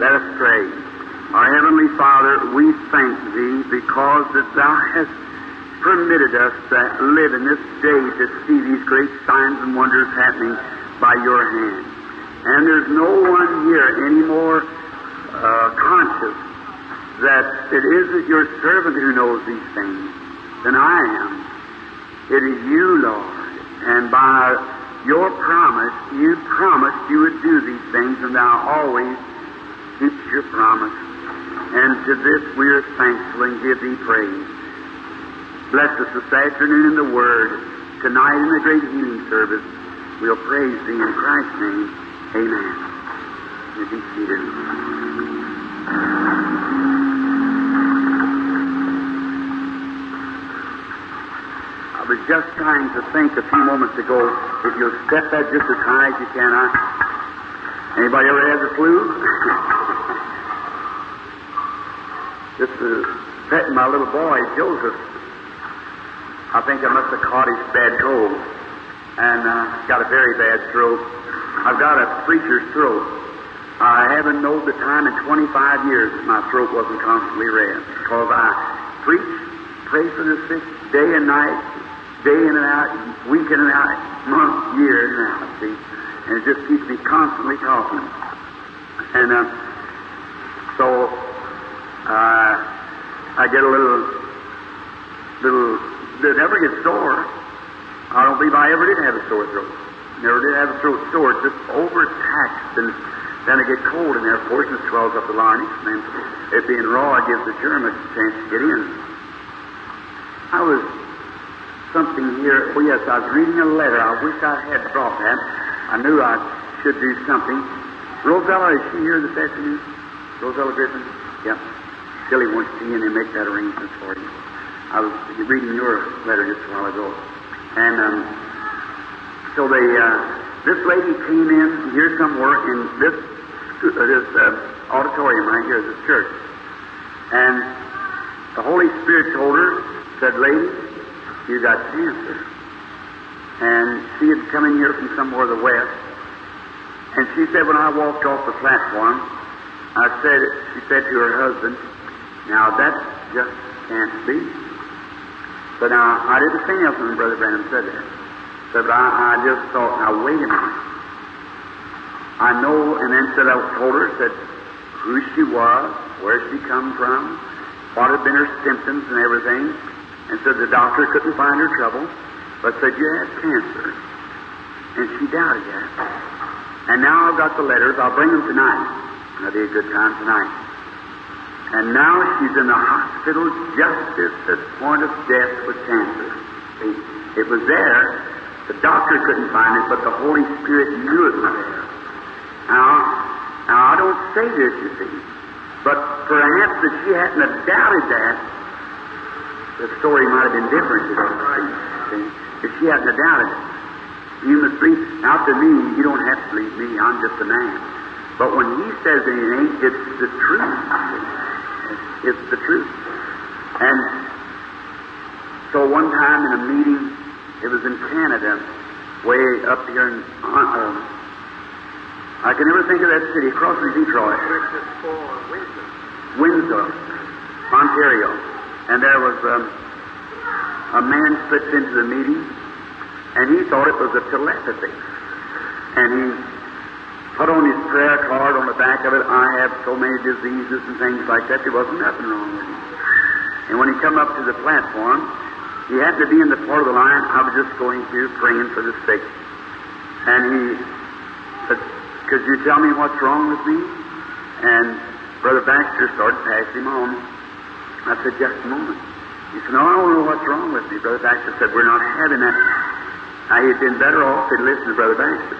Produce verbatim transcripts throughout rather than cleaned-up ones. Let us pray. Our Heavenly Father, we thank Thee because that Thou hast permitted us that live in this day to see these great signs and wonders happening by Your hand. And there's no one here any more uh, conscious that it isn't Your servant who knows these things than I am. It is You, Lord, and by Your promise, You promised You would do these things, and Thou always keep Your promise. And to this we are thankful and give Thee praise. Bless us this afternoon in the Word, tonight in the great healing service. We'll praise Thee in Christ's name. Amen. You can see it. I was just trying to think a few moments ago, if you'll step that just as high as you can. I, anybody ever had the flu? This is petting my little boy, Joseph. I think I must have caught his bad cold. And uh, got a very bad throat. I've got a preacher's throat. I haven't known the time in twenty-five years that my throat wasn't constantly red, because I preach, pray for the sick, day and night, day in and out, week in and out, month, year in and out, see? And it just keeps me constantly coughing. And uh, so uh, I get a little, little, it never gets sore. I don't believe I ever did have a sore throat. Never did have a throat sore. It's just overtaxed, and then I get cold, and there, of course, it swells up the larynx, and it being raw, it gives the germ a chance to get in. I was something here, oh yes, I was reading a letter. I wish I had brought that. I knew I should do something. Rosella, is she here this afternoon? Rosella Griffin? Yeah. Billy wants to see you, and they make that arrangement for you. I was reading your letter just a while ago. And um, so they, uh, this lady came in here somewhere in this uh, this uh, auditorium right here at this church. And the Holy Spirit told her, said, "Lady, you got cancer." And she had come in here from somewhere in the West. And she said, when I walked off the platform, I said, she said to her husband, "Now that just can't be." But now, I didn't say nothing when Brother Branham said that. But I, I just thought, now, wait a minute. I know, and then said, I told her, said, who she was, where she come from, what had been her symptoms and everything, and said the doctor couldn't find her trouble, but said, you have cancer. And she doubted that. And now I've got the letters. I'll bring them tonight. That'll be a good time tonight. And now she's in the hospital just at point of death with cancer. It was there. The doctor couldn't find it, but the Holy Spirit knew it was there. Now, now I don't say this, you see, but perhaps if she hadn't have doubted that, the story might have been different. You see. If she hadn't have doubted it, you must believe. Now, to me, you don't have to believe me. I'm just a man. But when He says anything, it's the truth. It's the truth. And so one time in a meeting, it was in Canada, way up here in, uh, I can never think of that city, across from Detroit. Windsor, Ontario. And there was um, a man slipped into the meeting, and he thought it was a telepathy. And he put on his prayer card on the back of it, I have so many diseases and things like that. There wasn't nothing wrong with him. And when he come up to the platform, he had to be in the part of the line. I was just going through praying for the sick. And he said, could you tell me what's wrong with me? And Brother Baxter started passing him on. I said, just a moment. He said, no, I don't know what's wrong with me. Brother Baxter said, we're not having that. Now, he'd been better off to listen to Brother Baxter.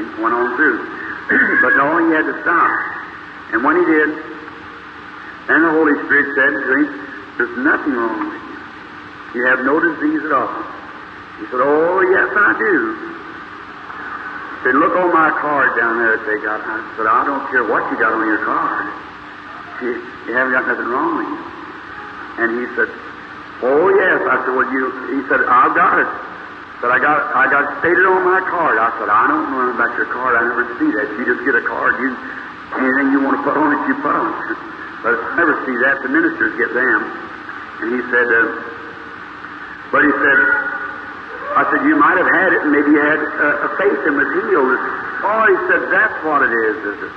And went on through. But no, he had to stop. And when he did, then the Holy Spirit said to him, there's nothing wrong with you. You have no disease at all. He said, oh, yes, I do. He said, look on my card down there that they got. I said, I don't care what you got on your card. You, you haven't got nothing wrong with you. And he said, oh, yes. I said, well, you, he said, I've got it. But I got I got stated on my card. I said, I don't know about your card. I never see that. You just get a card. You Anything you want to put on it, you put on it. But I never see that. The ministers get damned. And he said, uh, but he said, I said, you might have had it, and maybe you had uh, a faith and was healed. Oh, he said, that's what it is. Is it?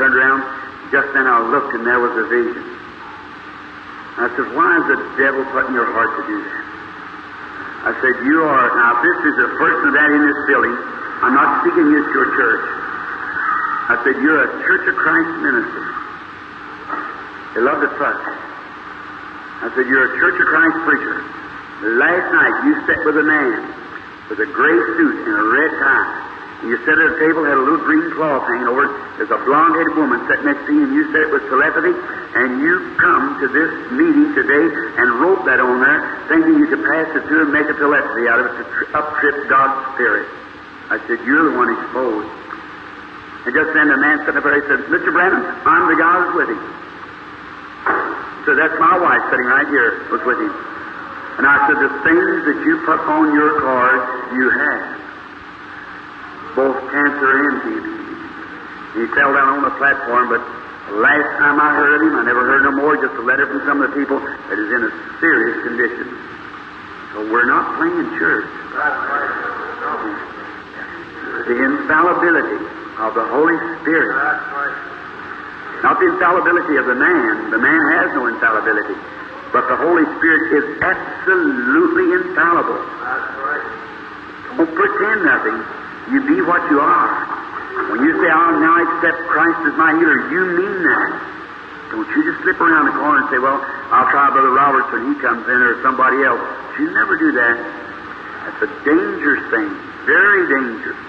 Turned around. Just then I looked, and there was a vision. I said, why is the devil putting your heart to do that? I said, you are, now this is a person of that in this building. I'm not speaking against your church. I said, you're a Church of Christ minister. They love to fuss. I said, you're a Church of Christ preacher. Last night you sat with a man with a gray suit and a red tie. And you sat at a table, had a little green cloth hanging over it. There's a blonde-headed woman sitting next to you, and you said it was telepathy. And you come to this meeting today and wrote that on there, thinking you could pass it through and make a telepathy out of it to uptrip God's Spirit. I said, you're the one exposed. And just then the man sitting up there, he said, Mister Branham, I'm the guy who's with him. So that's my wife sitting right here, was with him. And I said, the things that you put on your card, you have. Both cancer and T B. He fell down on the platform, but last time I heard him, I never heard no more, just a letter from some of the people that is in a serious condition. So we're not playing church. The infallibility of the Holy Spirit. Not the infallibility of the man. The man has no infallibility. But the Holy Spirit is absolutely infallible. Don't pretend nothing. You be what you are. When you say, I'll now accept Christ as my healer, you mean that. Don't you just slip around the corner and say, well, I'll try Brother Robertson, he comes in, or somebody else. You never do that. That's a dangerous thing. Very dangerous.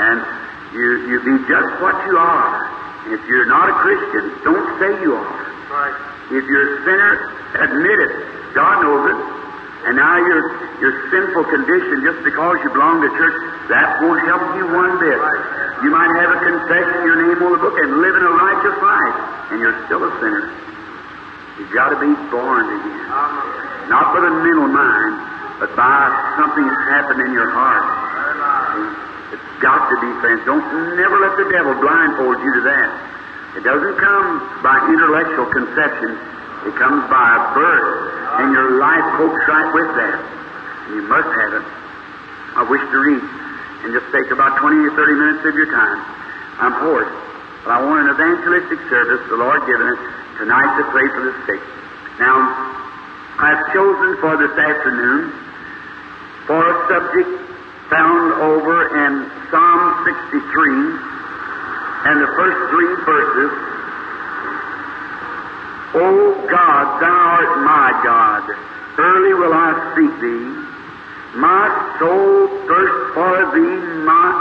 And you, you be just what you are. And if you're not a Christian, don't say you are. Right. If you're a sinner, admit it. God knows it. And now your your sinful condition, just because you belong to church, that won't help you one bit. You might have a confession, your name on the book, and living a righteous life, and you're still a sinner. You've got to be born again. Not with a mental mind, but by something that's happened in your heart. It's got to be, friends. Don't never let the devil blindfold you to that. It doesn't come by intellectual conception. It comes by birth, and your life copes right with that. You must have it. I wish to read and just take about twenty or thirty minutes of your time. I'm hoarse, but I want an evangelistic service, the Lord given us, tonight to pray for the sick. Now, I've chosen for this afternoon for a subject found over in Psalm sixty-three and the first three verses. O God, thou art my God, early will I seek thee. My soul thirsts for thee, my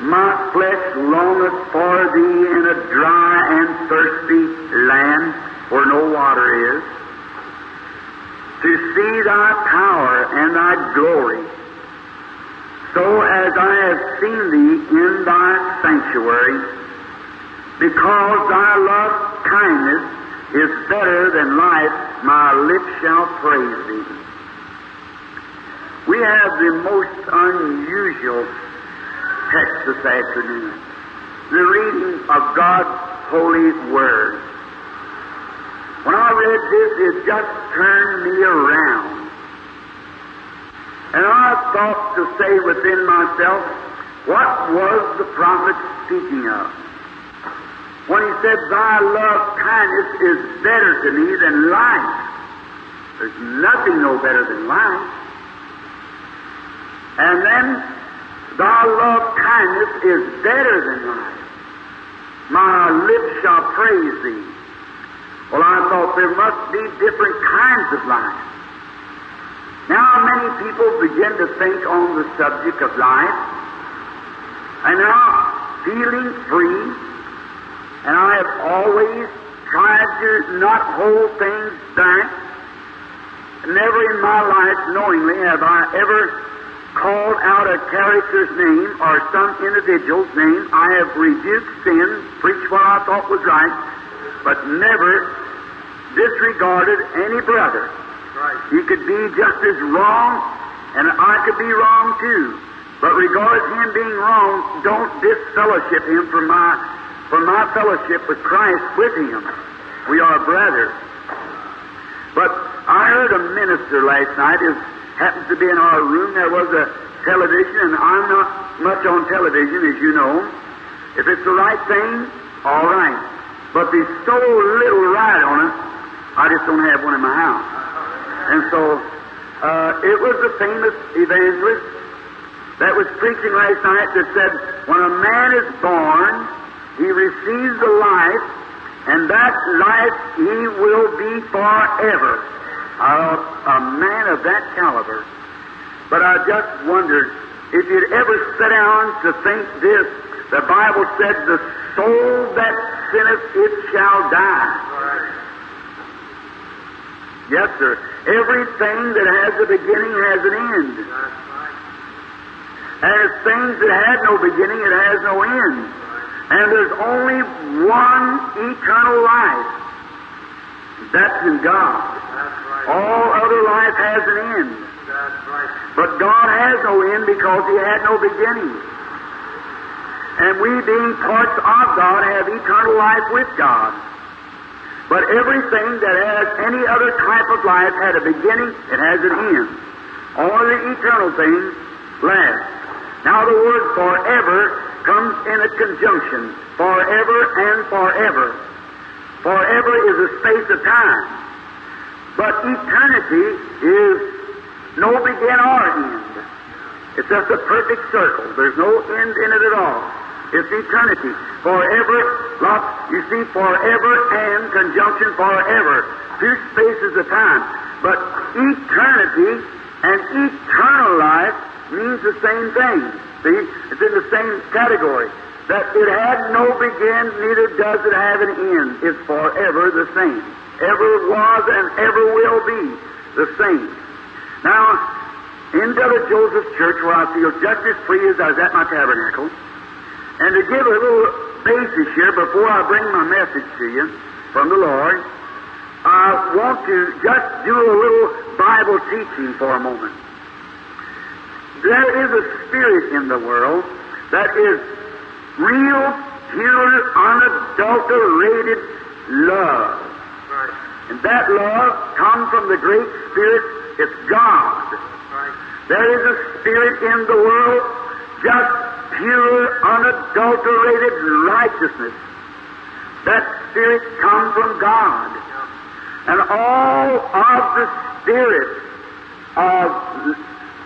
my flesh longeth for thee in a dry and thirsty land where no water is, to see thy power and thy glory, so as I have seen thee in thy sanctuary, because thy love kindness is better than life, my lips shall praise thee. We have the most unusual text this afternoon, the reading of God's holy word. When I read this, it just turned me around. And I thought to say within myself, what was the prophet speaking of? When he said, thy love kindness is better to me than life. There's nothing no better than life. And then, thy love kindness is better than life. My lips shall praise thee. Well, I thought there must be different kinds of life. Now, many people begin to think on the subject of life, and now feeling free, and I have always tried to not hold things back. Never in my life, knowingly, have I ever called out a character's name or some individual's name. I have rebuked sin, preached what I thought was right, but never disregarded any brother. Right. He could be just as wrong, and I could be wrong too. But regardless of him being wrong, don't disfellowship him from my for my fellowship with Christ with him. We are brothers. But I heard a minister last night, who happens to be in our room. There was a television, and I'm not much on television, as you know. If it's the right thing, all right. But there's so little right on it, I just don't have one in my house. And so uh, it was the famous evangelist that was preaching last night that said, when a man is born, he receives the life, and that life he will be forever. Uh, a man of that caliber. But I just wondered if you'd ever sit down to think this. The Bible said, the soul that sinneth, it shall die. Right. Yes, sir. Everything that has a beginning has an end. Right. As things that had no beginning, it has no end. Right. And there's only one eternal life. That's in God. That's right. All other life has an end. That's right. But God has no end because He had no beginning. And we, being parts of God, have eternal life with God. But everything that has any other type of life had a beginning, it has an end. All the eternal things last. Now the word forever comes in a conjunction. Forever and forever. Forever is a space of time. But eternity is no begin or end. It's just a perfect circle. There's no end in it at all. It's eternity. Forever, look, you see, forever and conjunction forever. Two spaces of time. But eternity and eternal life means the same thing. See, it's in the same category. That it had no begin, neither does it have an end. It's forever the same. Ever was and ever will be the same. Now, in Brother Joseph's church, where I feel just as free as I was at my tabernacle, and to give a little basis here before I bring my message to you from the Lord, I want to just do a little Bible teaching for a moment. There is a spirit in the world that is real, pure, unadulterated love. Right. And that love comes from the great Spirit. It's God. Right. There is a spirit in the world, just pure, unadulterated righteousness. That spirit comes from God. And all of the spirit of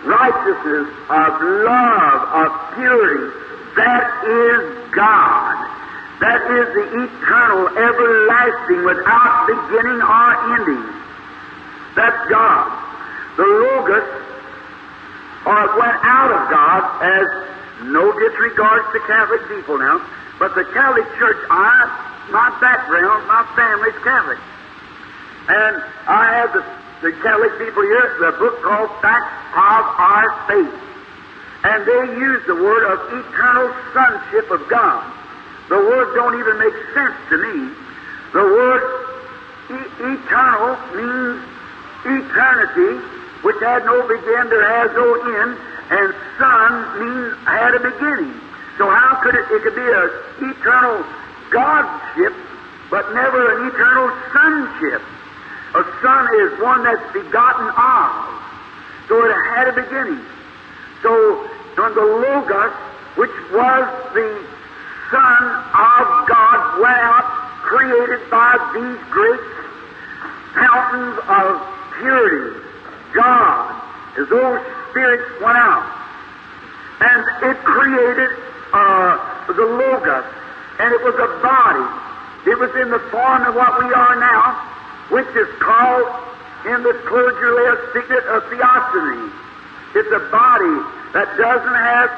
righteousness, of love, of purity, that is God. That is the eternal, everlasting, without beginning or ending. That's God. The Logos, or it went out of God, as no disregard to Catholic people now, but the Catholic Church, I, my background, my family's Catholic. And I have the, the Catholic people here, the book called Facts of Our Faith. And they use the word of eternal sonship of God. The word don't even make sense to me. The word e- eternal means eternity, which had no begin, there has no end, and son means had a beginning. So how could it, it could be an eternal Godship, but never an eternal sonship. A son is one that's begotten of. So it had a beginning. So when the Logos, which was the Son of God, went out, created by these great fountains of purity, God, as those spirits went out, and it created uh, the Logos, and it was a body. It was in the form of what we are now, which is called in the clergy secret of theophany. It's a body that doesn't have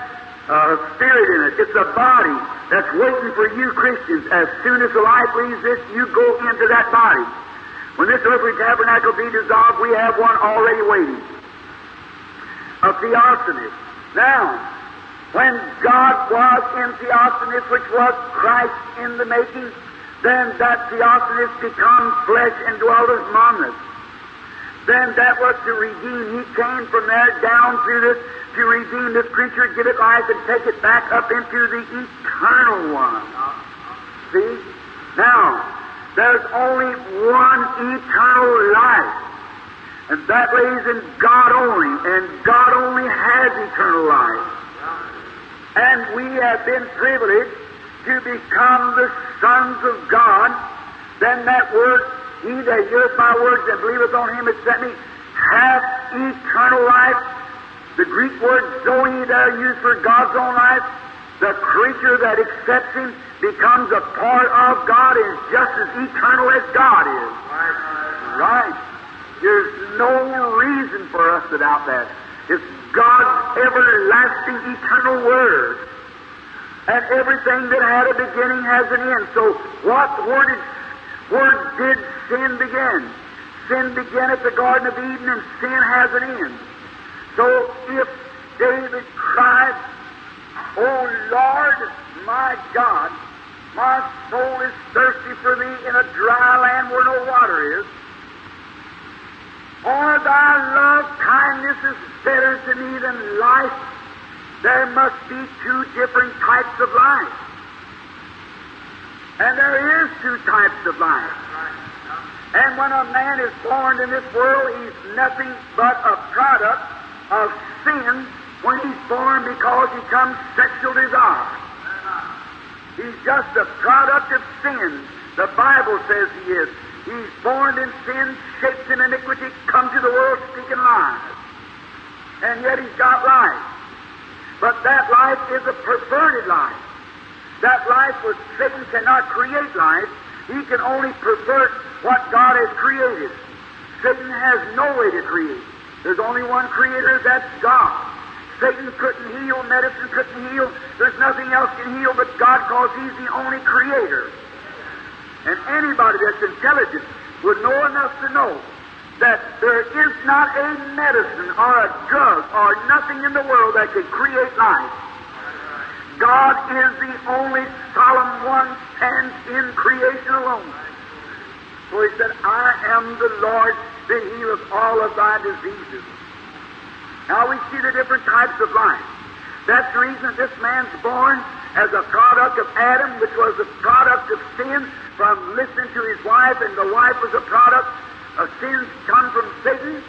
uh, spirit in it. It's a body that's waiting for you Christians. As soon as the life leaves this, you go into that body. When this earthly tabernacle be dissolved, we have one already waiting. A theophanies. Now, when God was in theophanies, which was Christ in the making, then that theophanies became flesh and dwelt among us. Then that was to redeem. He came from there down to this to redeem this creature, give it life, and take it back up into the eternal one. There's only one eternal life, and that lays in God only, and God only has eternal life. And we have been privileged to become the sons of God. Then that word, he that heareth my words and believeth on him that sent me, hath eternal life. The Greek word zoe there used for God's own life. The creature that accepts him becomes a part of God, is just as eternal as God is. Right. There's no reason for us to doubt that. It's God's everlasting eternal word. And everything that had a beginning has an end. So what word did, word did sin begin? Sin began at the Garden of Eden, and sin has an end. So if David cried, "O Lord, my God, my soul is thirsty for Thee in a dry land where no water is. For Thy love kindness is better to me than life," there must be two different types of life. And there is two types of life. And when a man is born in this world, he's nothing but a product of sin when he's born, because he comes sexual desire. He's just a product of sin. The Bible says he is. He's born in sin, shaped in iniquity, come to the world speaking lies. And yet he's got life. But that life is a perverted life. That life was Satan cannot create life. He can only pervert what God has created. Satan has no way to create. There's only one creator, that's God. Satan couldn't heal, medicine couldn't heal. There's nothing else can heal but God, because He's the only creator. And anybody that's intelligent would know enough to know that there is not a medicine or a drug or nothing in the world that could create life. God is the only solemn one, and in creation alone. For He said, "I am the Lord that healeth all of thy diseases." Now we see the different types of life. That's the reason this man's born as a product of Adam, which was the product of sin from listening to his wife, and the wife was a product of sins come from Satan.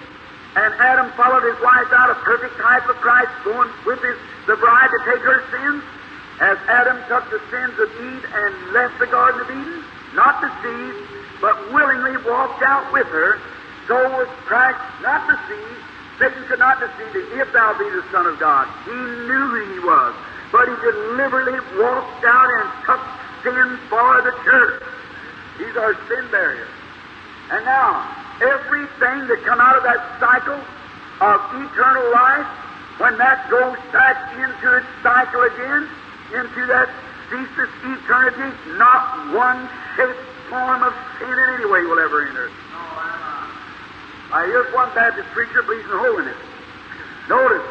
And Adam followed his wife out, a perfect type of Christ, going with his, the bride to take her sins. As Adam took the sins of Eve and left the Garden of Eden, not deceived, but willingly walked out with her, so was Christ, not deceived. Satan could not deceive him, "If thou be the Son of God." He knew who he was, but he deliberately walked out and took sin for the church. These are sin barriers. And now, everything that come out of that cycle of eternal life, when that goes back into its cycle again, into that ceaseless eternity, not one shape, form of sin in any way will ever enter. I hear one Baptist preacher bleeding a hole in it. Notice,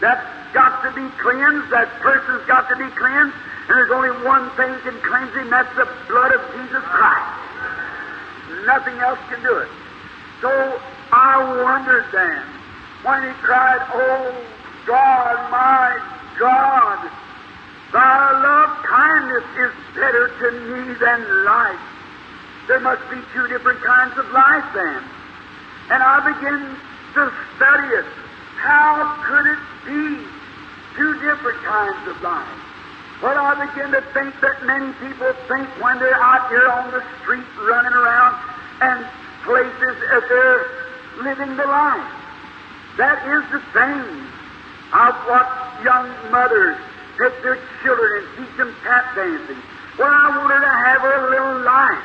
that's got to be cleansed, that person's got to be cleansed, and there's only one thing can cleanse him, that's the blood of Jesus Christ. Nothing else can do it. So I wondered then, when he cried, "Oh God, my God, Thy love kindness is better to me than life." There must be two different kinds of life then. And I begin to study it. How could it be two different kinds of life? Well, I begin to think that many people think when they're out here on the street running around and places that they're living the life. That is the thing. I've watched young mothers take their children and teach them tap dancing. Well, I wanted to have her little life.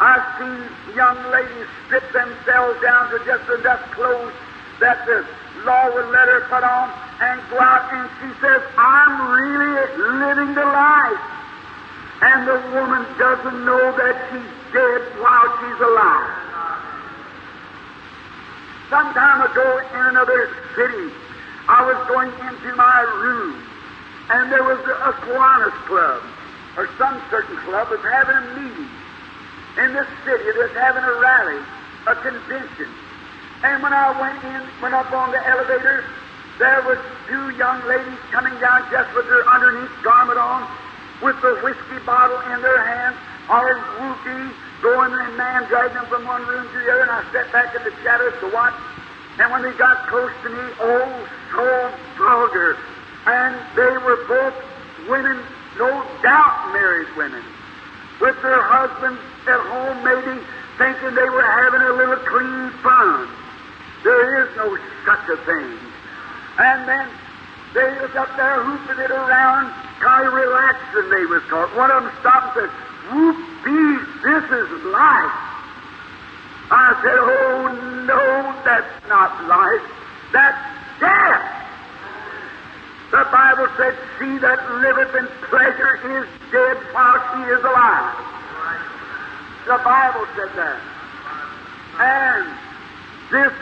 I've seen young ladies strip themselves down to just enough clothes that the law would let her put on and go out, and she says, "I'm really living the life." And the woman doesn't know that she's dead while she's alive. Some time ago in another city, I was going into my room, and there was the Aquinas Club, or some certain club, was having a meeting in this city. They was having a rally, a convention. And when I went in, went up on the elevator, there was two young ladies coming down just with their underneath garment on, with the whiskey bottle in their hand, or whoopee, going in man, dragging them from one room to the other, and I stepped back in the shadows to watch. And when they got close to me, oh, so vulgar. And they were both women, no doubt married women, with their husbands at home maybe thinking they were having a little clean fun. There is no such a thing. And then they was up there hooping it around, kind of relaxing they was talking. One of them stopped and said, "Whoopee, this is life." I said, "Oh, no, that's not life. That's death." The Bible said, "She that liveth in pleasure is dead while she is alive." The Bible said that. And this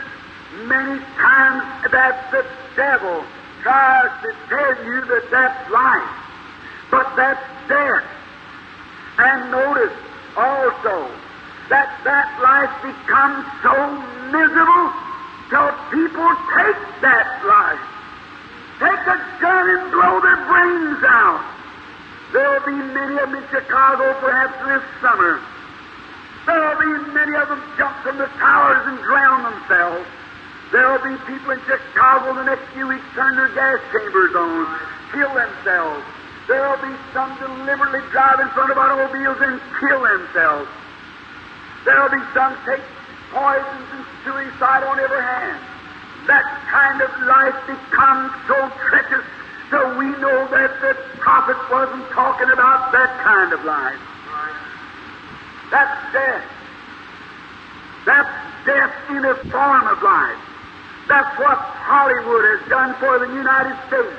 many times that the devil tries to tell you that that's life, but that's death. And notice also that that life becomes so miserable till people take that life. Take a gun and blow their brains out. There'll be many of them in Chicago perhaps this summer. There'll be many of them jump from the towers and drown themselves. There'll be people in Chicago the next few weeks turn their gas chambers on, kill themselves. There'll be some deliberately drive in front of automobiles and kill themselves. There'll be some take poisons and suicide on every hand. That kind of life becomes so treacherous, so we know that the prophet wasn't talking about that kind of life. That's death. That's death in a form of life. That's what Hollywood has done for the United States.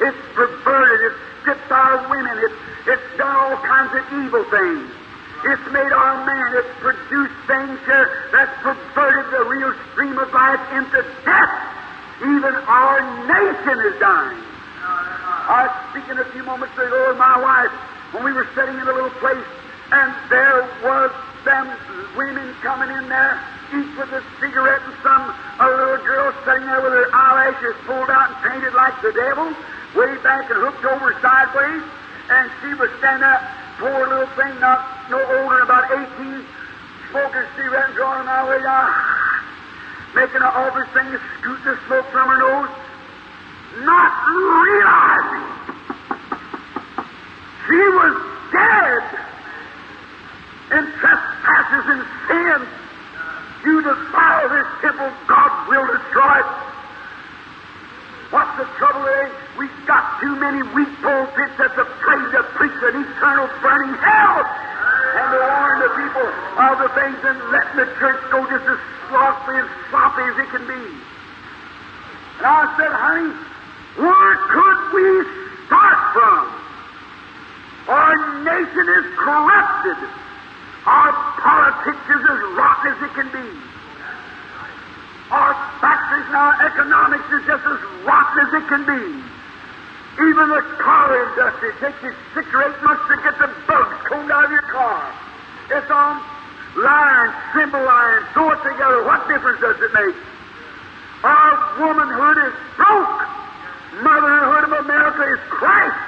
It's perverted. It's stripped our women. It's, it's done all kinds of evil things. It's made our man. It's produced things here that's perverted the real stream of life into death. Even our nation is dying. I was speaking a few moments ago with my wife when we were sitting in a little place, and there was them women coming in there, each with a cigarette, and some a little girl sitting there with her eyelashes pulled out and painted like the devil, way back and hooked over sideways, and she was standing up, poor little thing, not no older, about eighteen, smoking a cigarette and drawing my way down, making an awful thing to scoot the smoke from her nose, not realizing she was dead in trespasses and sin. You defile this temple, God will destroy it. What's the trouble today? We've got too many weak pulpits that's afraid to preach an eternal burning hell and to warn the people of the things and letting the church go just as sloppy and sloppy as it can be. And I said, "Honey, where could we start from? Our nation is corrupted. Our politics is as rotten as it can be. Our factories and our economics is just as rotten as it can be. Even the car industry takes you six or eight months to get the bugs combed out of your car. It's on line, symbol line, throw it together. What difference does it make? Our womanhood is broke. Motherhood of America is Christ.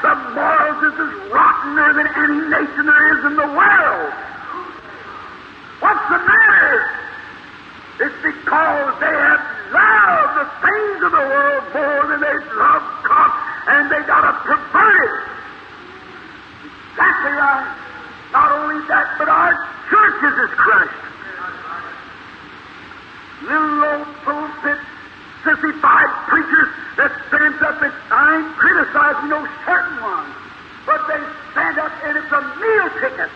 The morals is as rottener than any nation there is in the world. What's the matter? It's because they have loved the things of the world more than they've loved God, and they got it perverted." Exactly right. Not only that, but our churches is crushed. Little old pulpit, sissified preachers that stands up, and I ain't criticizing no certain one, but they stand up and it's a meal ticket,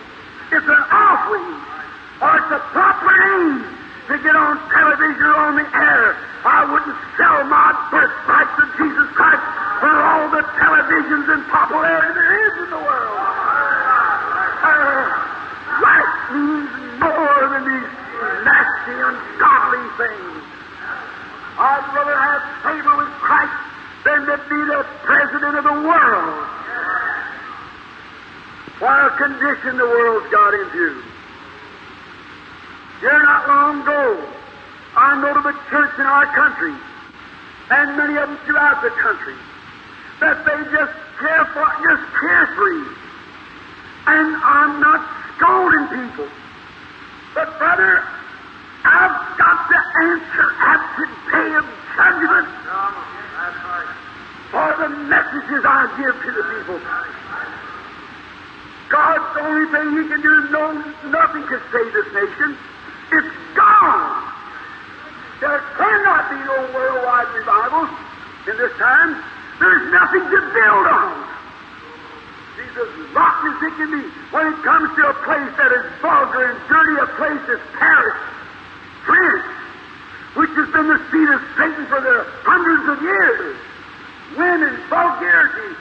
it's an offering, or it's a proper aim to get on television or on the air. I wouldn't sell my birthright to Jesus Christ for all the televisions and popularity there is in the world. Uh, life means more than these nasty, ungodly things. I'd rather have favor with Christ than to be the president of the world. What a condition the world's got into. Here not long ago, I know of a church in our country, and many of them throughout the country, that they just have what just carefree. And I'm not scolding people. But, brother, I've got the answer at the day of judgment for the messages I give to the people. God's the only thing He can do. No, nothing can save this nation. It's God. There cannot be no worldwide revival in this time. There's nothing to build on. He's as rotten as it can be. When it comes to a place that is vulgar and dirty, a place is Paris, France, which has been the seat of Satan for the hundreds of years. Women, vulgarity,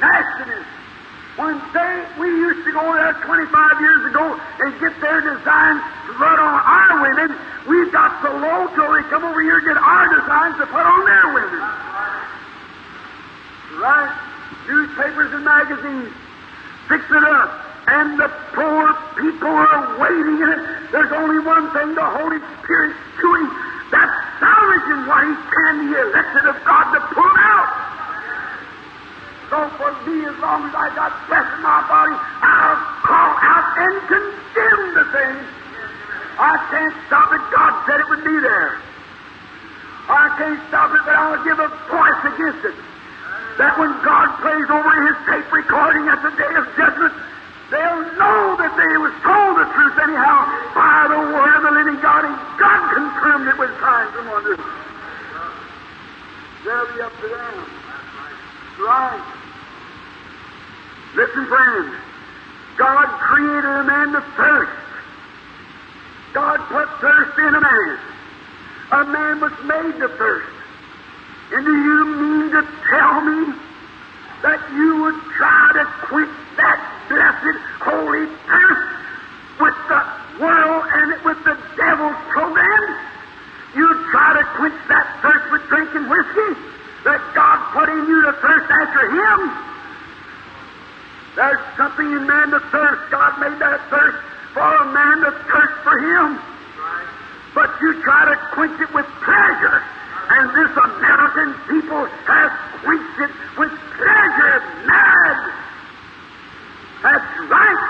nastiness. One day, we used to go there twenty-five years ago and get their designs to run on our women. We've got so low till they come over here and get our designs to put on their women. Right? Newspapers and magazines. Fix it up. And the poor people are waiting in it. There's only one thing the Holy Spirit's doing. That's salvation, what He can, the elected of God, to pull out. So for me, as long as I got breath in my body, I'll call out and condemn the thing. I can't stop it. God said it would be there. I can't stop it, but I'll give a voice against it. That when God plays over His tape recording at the day of judgment, they'll know that they was told the truth anyhow by the word of the living God, and God confirmed it with signs and wonders. They'll be up to them. Right. Listen, friends, God created a man to thirst. God put thirst in a man. A man was made to thirst. And do you mean to tell me that you would try to quench that blessed holy thirst with the world and with the devil's program? You'd try to quench that thirst with drink and whiskey that God put in you to thirst after Him? There's something in man to thirst. God made that thirst for a man to thirst for Him. Right. But you try to quench it with pleasure. And this American people has quenched it with pleasure. Mad! That's right.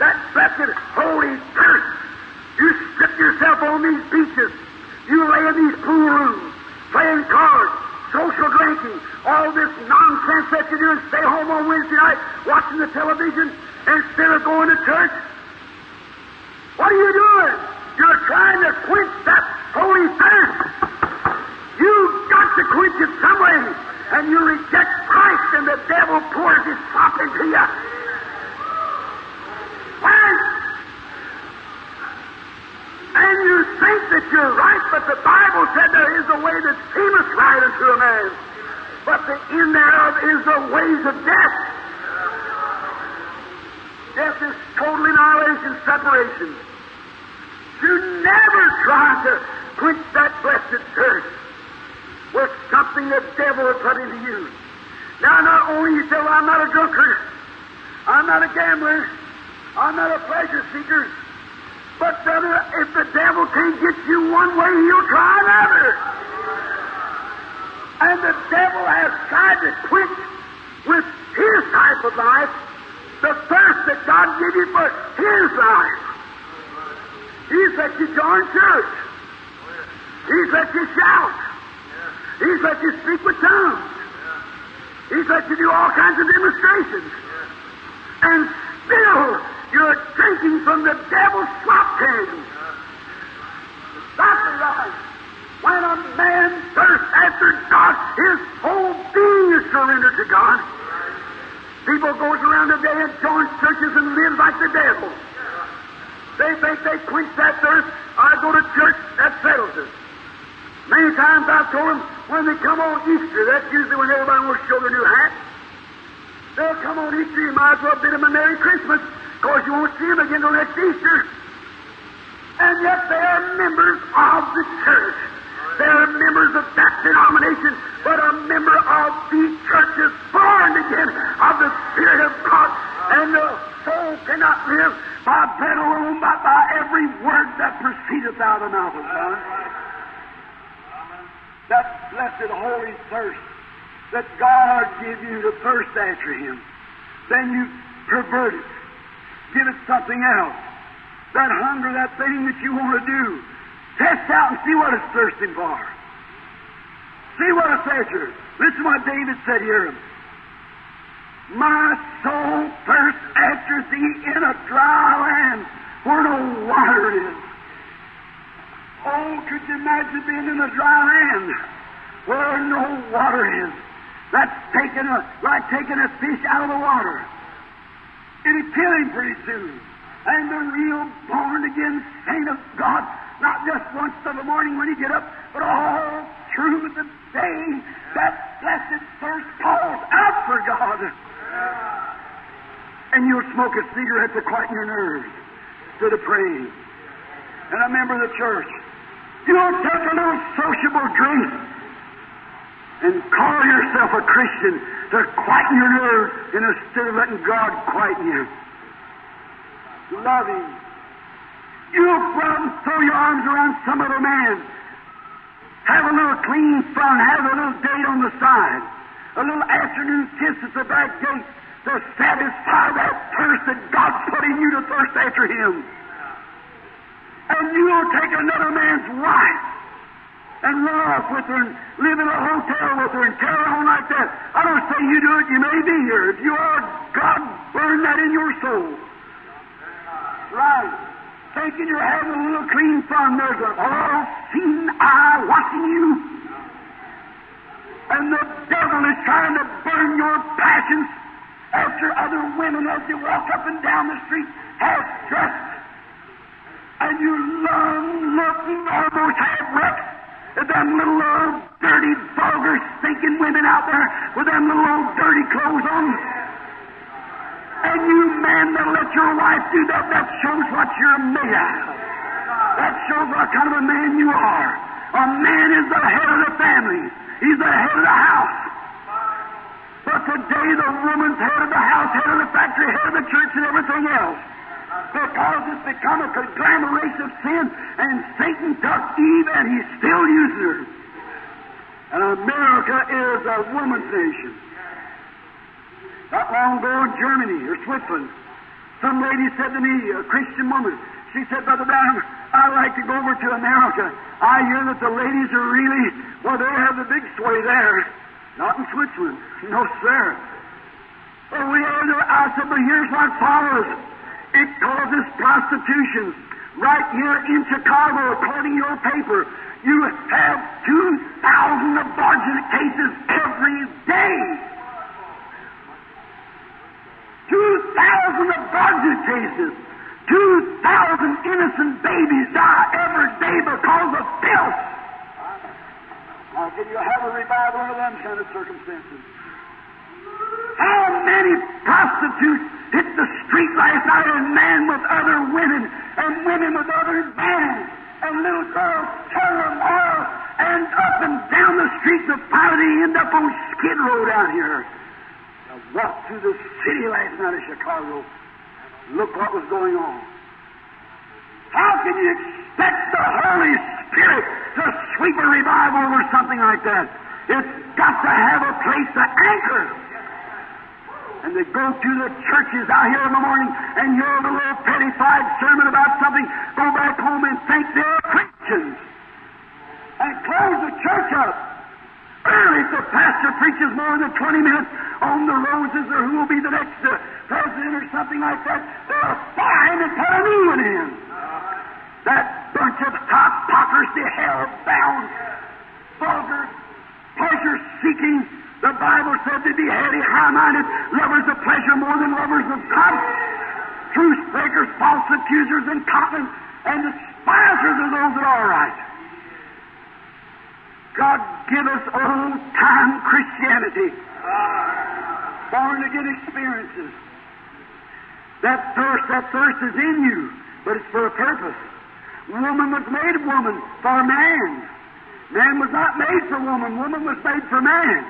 That blessed holy thirst. You strip yourself on these beaches. You lay in these pool rooms, playing cards, social drinking, all this nonsense that you do, and stay home on Wednesday night watching the television instead of going to church. What are you doing? You're trying to quench that holy thirst. You've got to quench it some way, and you reject Christ, and the devil pours his slop into you. And, and you think that you're right, but the Bible said there is a way that seemeth right unto a man, but the end thereof is the ways of death. Death is total annihilation, separation. You never try to quench that blessed thirst with something the devil will put into you. Now, not only you say, well, I'm not a drunkard, I'm not a gambler, I'm not a pleasure seeker, but brother, if the devil can't get you one way, he'll try another. And the devil has tried to quench with his type of life the thirst that God gave you for His life. He's let you join church. He's let you shout. He's let you speak with tongues. He's let you do all kinds of demonstrations. And still, you're drinking from the devil's slop can. That's right. When a man thirsts after God, his whole being is surrendered to God. People goes around today and joins churches and live like the devil. They think they quench that thirst. I go to church, that settles it. Many times I've told them when they come on Easter, that's usually when everybody wants to show their new hat. They'll come on Easter, you might as well bid them a Merry Christmas. Because you won't see them again till next Easter. And yet they are members of the church. They are members of that denomination, but a member of the church is born again of the Spirit of God. And the soul cannot live by bread alone, but by every word that proceedeth out of the mouth of God. That blessed holy thirst Let God give you the thirst after Him. Then you pervert it. Give it something else. That hunger, that thing that you want to do, test out and see what it's thirsting for. See what it's after. Listen to what David said here. My soul thirsts after Thee in a dry land where no water is. Oh, could you imagine being in a dry land where no water is? That's taking a, like taking a fish out of the water. It'll kill him pretty soon. And the real born-again saint of God, not just once in the morning when he get up, but all through the day, that blessed thirst calls out for God. And you'll smoke a cigarette to quieten your nerves instead of praying. And a member of the church, you'll take a little sociable drink and call yourself a Christian to quieten your nerves instead of letting God quieten you. Love Him. You'll go out and throw your arms around some other man. Have a little clean front. Have a little date on the side. A little afternoon kiss at the back gate to satisfy that thirst that God's put in you to thirst after Him. And you'll take another man's wife and run off with her and live in a hotel with her and carry on like that. I don't say you do it. You may be here. If you are, God burn that in your soul. Right. Thinking you're having a little clean fun. There's an all-seeing eye watching you. And the devil is trying to burn your passions after other women as you walk up and down the street half-dressed. And you long, looking, almost half-wrecked at them little old dirty, vulgar, stinking women out there with them little old dirty clothes on. And you, man, that let your wife do that, that shows what you're made of. That shows what kind of a man you are. A man is the head of the family. He's the head of the house. But today, the woman's head of the house, head of the factory, head of the church, and everything else. Because it's become a conglomeration of sin, and Satan took Eve, and he's still using her. And America is a woman's nation. Not long ago in Germany or Switzerland, some lady said to me, a Christian woman, she said, Brother Branham, I'd like to go over to America. I hear that the ladies are really, well, they have the big sway there. Not in Switzerland. No, sir. But we are there. I said, but here's what follows. It causes prostitution. Right here in Chicago, according to your paper, you have two thousand abortion cases every day. two thousand abortion cases. two thousand innocent babies die every day because of filth. Now, can you have a revival under them kind of circumstances? How many prostitutes hit the street last night, and man with other women, and women with other men, and little girls turn them all, and up and down the streets of poverty, end up on Skid Road out here. I walked through the city last night of Chicago. Look what was going on. How can you expect the Holy Spirit to sweep a revival over something like that? It's got to have a place to anchor. And they go to the churches out here in the morning and hear the little pettified sermon about something, go back home and think they're Christians. And close the church up. If the pastor preaches more than twenty minutes on the roses or who will be the next uh, president or something like that, they'll fire him and put a new one in. That bunch of hypocrisy, hell-bound, vulgar, pleasure-seeking. The Bible said to be heady, high-minded, lovers of pleasure more than lovers of God, truth breakers, false accusers, incontinent, and despisers of those that are right. God give us old-time Christianity, born-again experiences. That thirst, that thirst is in you, but it's for a purpose. Woman was made of woman for man. Man was not made for woman. Woman was made for man.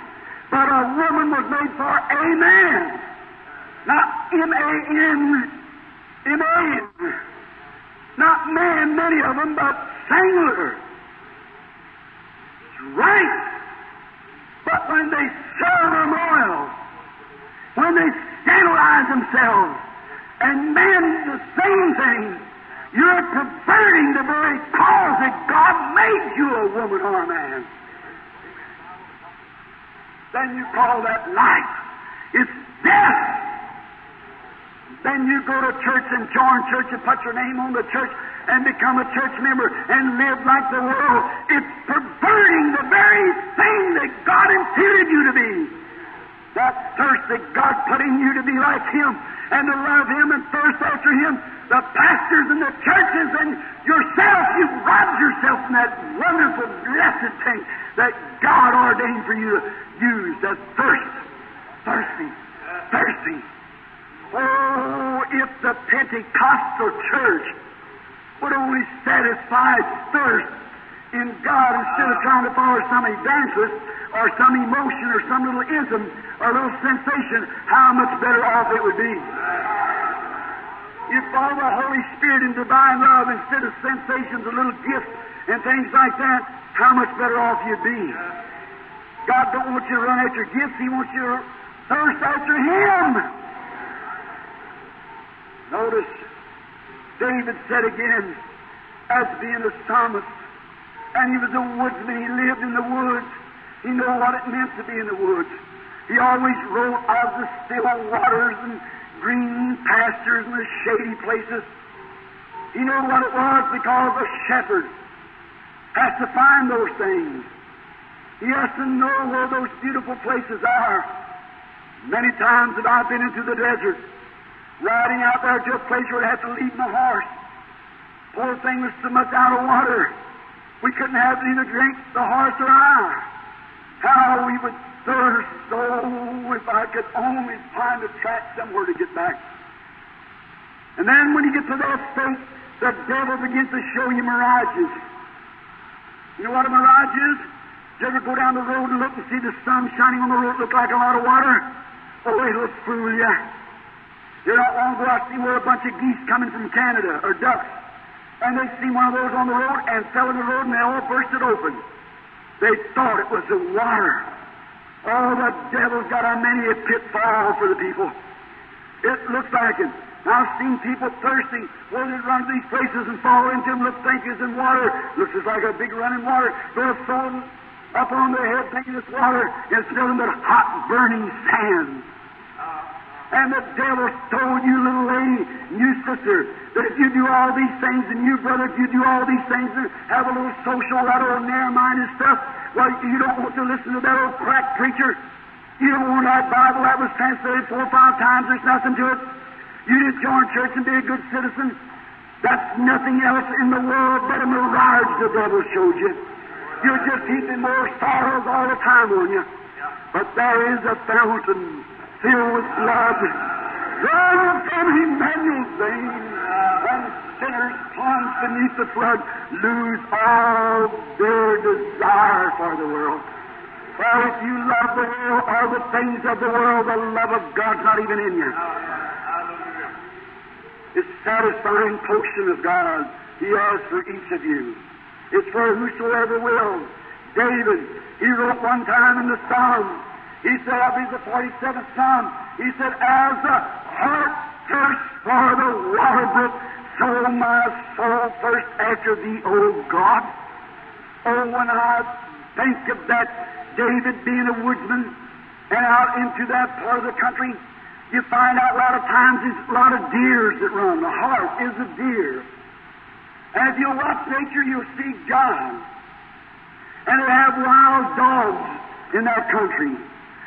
But a woman was made for a man. Not M A N, M A N. Not man, many of them, but singular. Right. But when they serve them oil, when they scandalize themselves and man the same thing, you're perverting the very cause that God made you a woman or a man. Then you call that life. It's death. Then you go to church and join church and put your name on the church and become a church member and live like the world. It's perverting the very thing that God intended you to be. That thirst that God put in you to be like Him and to love Him and thirst after Him. The pastors and the churches and yourself, you've robbed yourself in that wonderful, blessed thing that God ordained for you to use. That thirst. Thirsty. Thirsty. Oh, if the Pentecostal church would only satisfy thirst in God instead of trying to follow some evangelist or some emotion or some little ism or little sensation, how much better off it would be. You follow the Holy Spirit in divine love instead of sensations and little gifts and things like that, how much better off you'd be. God don't want you to run after gifts. He wants you to thirst after Him. Notice, David said again, as being a psalmist, and he was a woodsman. He lived in the woods. He knew what it meant to be in the woods. He always wrote of the still waters and green pastures and the shady places. He knew what it was because a shepherd has to find those things. He has to know where those beautiful places are. Many times have I been into the desert, riding out there to a place where I had to lead my horse. Poor thing was so much out of water. We couldn't have either drink, the horse, or I. How we would thirst, oh, if I could only find a track somewhere to get back. And then when you get to that state, the devil begins to show you mirages. You know what a mirage is? Did you ever go down the road and look and see the sun shining on the road look like a lot of water? Oh, it'll fool you. You're not long ago, I see where a bunch of geese coming from Canada, or ducks. And they seen one of those on the road and fell in the road and they all burst it open. They thought it was the water. Oh, the devil's got a many a pitfall for the people. It looks like it. I've seen people thirsting. Well, they run to these places and fall into them, look, think it's in water. Looks just like a big running water. They're falling up on their head thinking it's water. It's nothing but hot, burning sand. And the devil told you, little lady, and you, sister, that if you do all these things, and you, brother, if you do all these things, and have a little social, that old narrow-minded stuff, well, you don't want to listen to that old crack preacher. You don't want that Bible that was translated four or five times. There's nothing to it. You just join church and be a good citizen. That's nothing else in the world but a mirage the devil showed you. You're just heaping more sorrows all the time on you. But there is a fountain filled with blood, drawn from Emmanuel's veins, and sinners plunged beneath the flood lose all their desire for the world. For if you love the world or the things of the world, the love of God's not even in you. It's satisfying portion of God He has for each of you. It's for whosoever will. David, he wrote one time in the Psalms, he said, I believe the forty-seventh Psalm, he said, as the heart thirsts for the water brook, so my soul thirsts after thee, O God. Oh, when I think of that, David being a woodsman, and out into that part of the country, you find out a lot of times there's a lot of deers that run. The heart is a deer. And if you watch nature, you'll see God. And they have wild dogs in that country.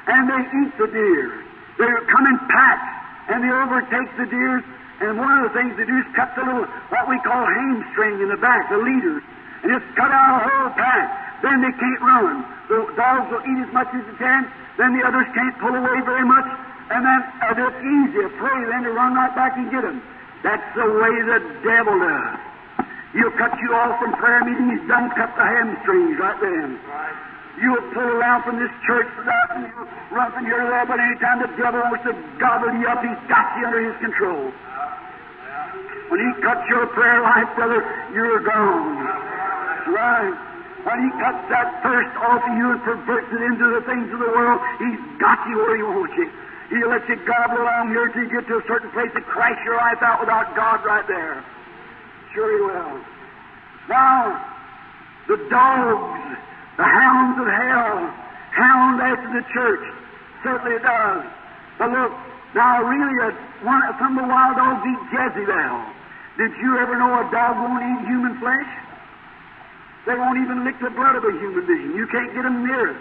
And they eat the deer. They come in packs, and they overtake the deers. And one of the things they do is cut the little, what we call hamstring in the back, the leaders, and just cut out a whole pack. Then they can't run. The dogs will eat as much as they can. Then the others can't pull away very much. And then uh, it's easier prey then to run right back and get them. That's the way the devil does. He'll cut you off from prayer meeting. He's done cut the hamstrings right then. Right. You'll pull around from this church to that, and you'll run from here to there, but any time the devil wants to gobble you up, he's got you under his control. When he cuts your prayer life, brother, you're gone. That's right. When he cuts that thirst off of you and perverts it into the things of the world, he's got you where he wants you. He'll let you gobble around here till you get to a certain place and crash your life out without God right there. Sure he will. Now, the dogs, the hounds of hell, hound after the church. Certainly it does. But look, now really, a, one, some of the wild dogs eat Jezebel. Did you ever know a dog won't eat human flesh? They won't even lick the blood of a human being. You can't get them near it.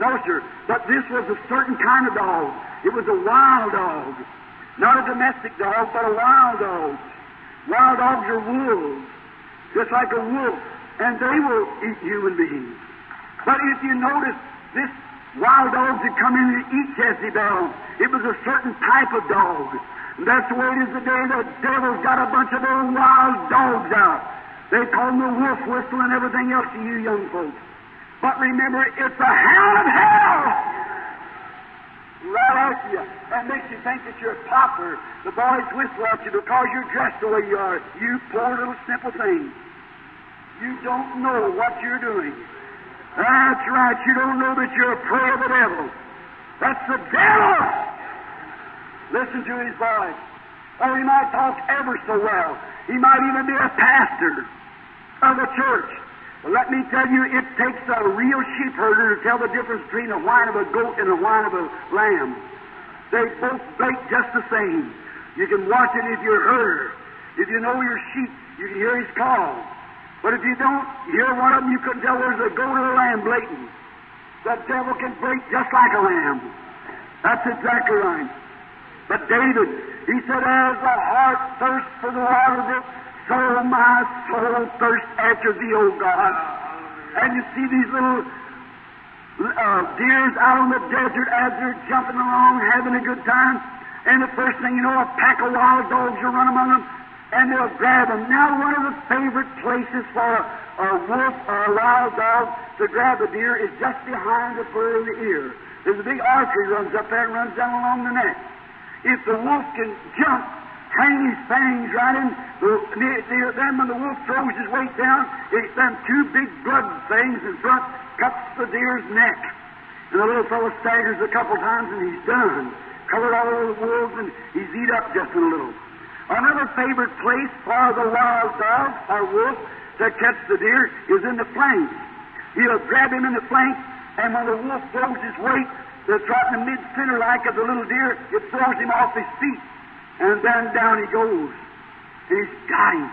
No, sir. But this was a certain kind of dog. It was a wild dog. Not a domestic dog, but a wild dog. Wild dogs are wolves, just like a wolf, and they will eat human beings. But if you notice, this wild dogs that come in and eat Jezebel, it was a certain type of dog. And that's the way it is today. The devil's got a bunch of little wild dogs out. They call them the wolf whistle and everything else to you young folks. But remember, it's the hound of hell right at you. That makes you think that you're a pauper. The boys whistle at you because you're dressed the way you are. You poor little simple thing. You don't know what you're doing. That's right. You don't know that you're a prey of the devil. That's the devil. Listen to his voice. Oh, he might talk ever so well. He might even be a pastor of a church. Well, let me tell you, it takes a real sheep herder to tell the difference between the whine of a goat and the whine of a lamb. They both bake just the same. You can watch it if you're a herder. If you know your sheep, you can hear his call. But if you don't hear one of them, you couldn't tell there's a goat or a lamb blatant. The devil can break just like a lamb. That's exactly right. But David, he said, as the heart thirsts for the water of the so my soul thirsts after thee, O God. And you see these little uh, deers out on the desert as they're jumping along, having a good time. And the first thing you know, a pack of wild dogs will run among them, and they'll grab them. Now, one of the favorite places for a, a wolf or a wild dog to grab a deer is just behind the fur of the ear. There's a big artery runs up there and runs down along the neck. If the wolf can jump, hang his fangs right in near, near them, when the wolf throws his weight down, it, them two big blood things in front cuts the deer's neck. And the little fellow staggers a couple times and he's done. Covered all over the wolves and he's eat up just a little. Another favorite place for the wild dog or wolf to catch the deer is in the flank. He'll grab him in the flank, and when the wolf throws his weight that's right in the mid-center like of the little deer, it throws him off his feet. And then down he goes. And he's got him.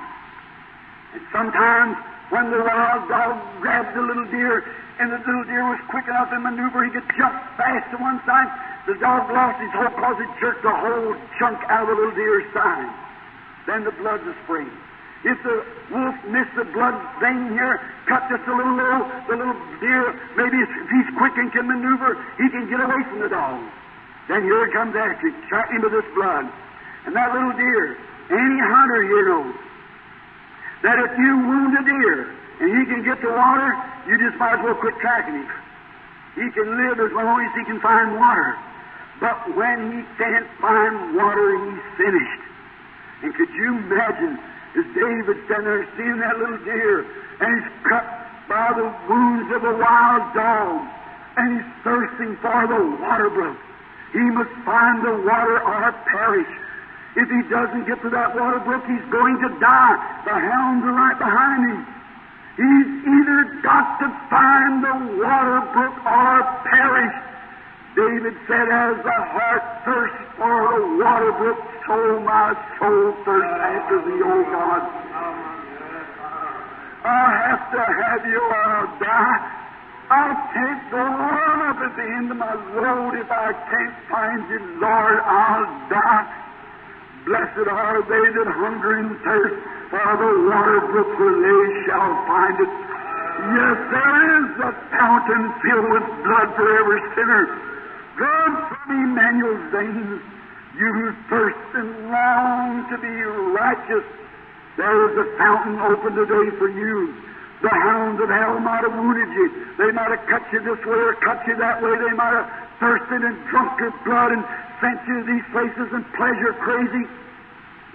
And sometimes when the wild dog grabbed the little deer, and the little deer was quick enough in maneuver, he could jump fast to one side, the dog lost his hope because it jerked the whole chunk out of the little deer's side. Then the blood was sprayed. If the wolf missed the blood vein here, cut just a little low, the little deer, maybe if he's quick and can maneuver, he can get away from the dog. Then here it comes after him, shot into this blood. And that little deer, any hunter here knows that if you wound a deer and he can get to water, you just might as well quit tracking him. He can live as long as he can find water. But when he can't find water, he's finished. And could you imagine as David standing there seeing that little deer, and he's cut by the wounds of a wild dog, and he's thirsting for the water brook. He must find the water or perish. If he doesn't get to that water brook, he's going to die. The hounds are right behind him. He's either got to find the water brook or perish. David said, as the heart thirsts for the water brook, so my soul thirsts after thee, O God. I have to have you or I'll die. I can't go on up at the end of my road if I can't find you, Lord. I'll die. Blessed are they that hunger and thirst for the water brook, where they shall find it. Yes, there is a fountain filled with blood for every sinner, drawn from Emmanuel's veins. You who thirst and long to be righteous, there is a fountain open today for you. The hounds of hell might have wounded you. They might have cut you this way or cut you that way. They might have thirsted and drunk your blood and sent you to these places and pleasure crazy.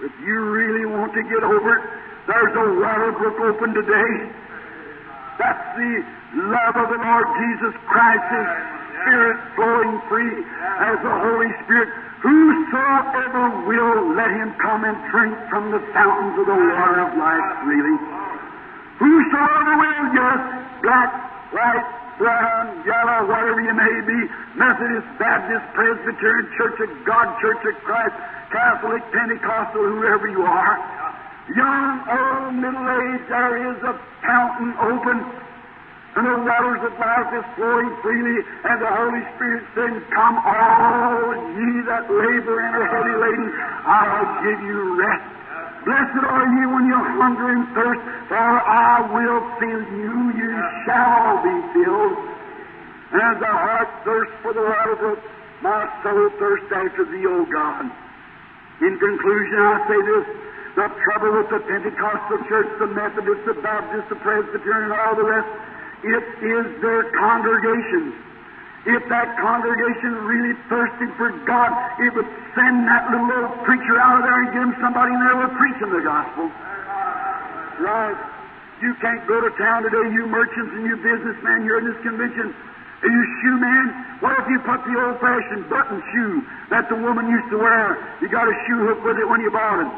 If you really want to get over it, there's a water brook open today. That's the love of the Lord Jesus Christ, His Spirit flowing free as the Holy Spirit. Whosoever will, let him come and drink from the fountains of the water of life freely. Whosoever will, yes, black, white, brown, yellow, whatever you may be, Methodist, Baptist, Presbyterian, Church of God, Church of Christ, Catholic, Pentecostal, whoever you are, young, old, middle-aged, there is a fountain open, and the waters of life is flowing freely, and the Holy Spirit saying, "Come all ye that labor and are heavy laden, I will give you rest. Blessed are ye when you hunger and thirst, for I will fill you, you shall be filled. And as the heart thirsts for the waters, my soul thirsts after thee, O God." In conclusion, I say this: the trouble with the Pentecostal church, the Methodist, the Baptist, the Presbyterian, and all the rest, it is their congregations. If that congregation really thirsted for God, it would send that little old preacher out of there and get him somebody in there with preaching the gospel. Right. You can't go to town today, you merchants and you businessmen, you're in this convention. Are you shoe man? What if you put the old-fashioned button shoe that the woman used to wear? You got a shoe hook with it when you bought it.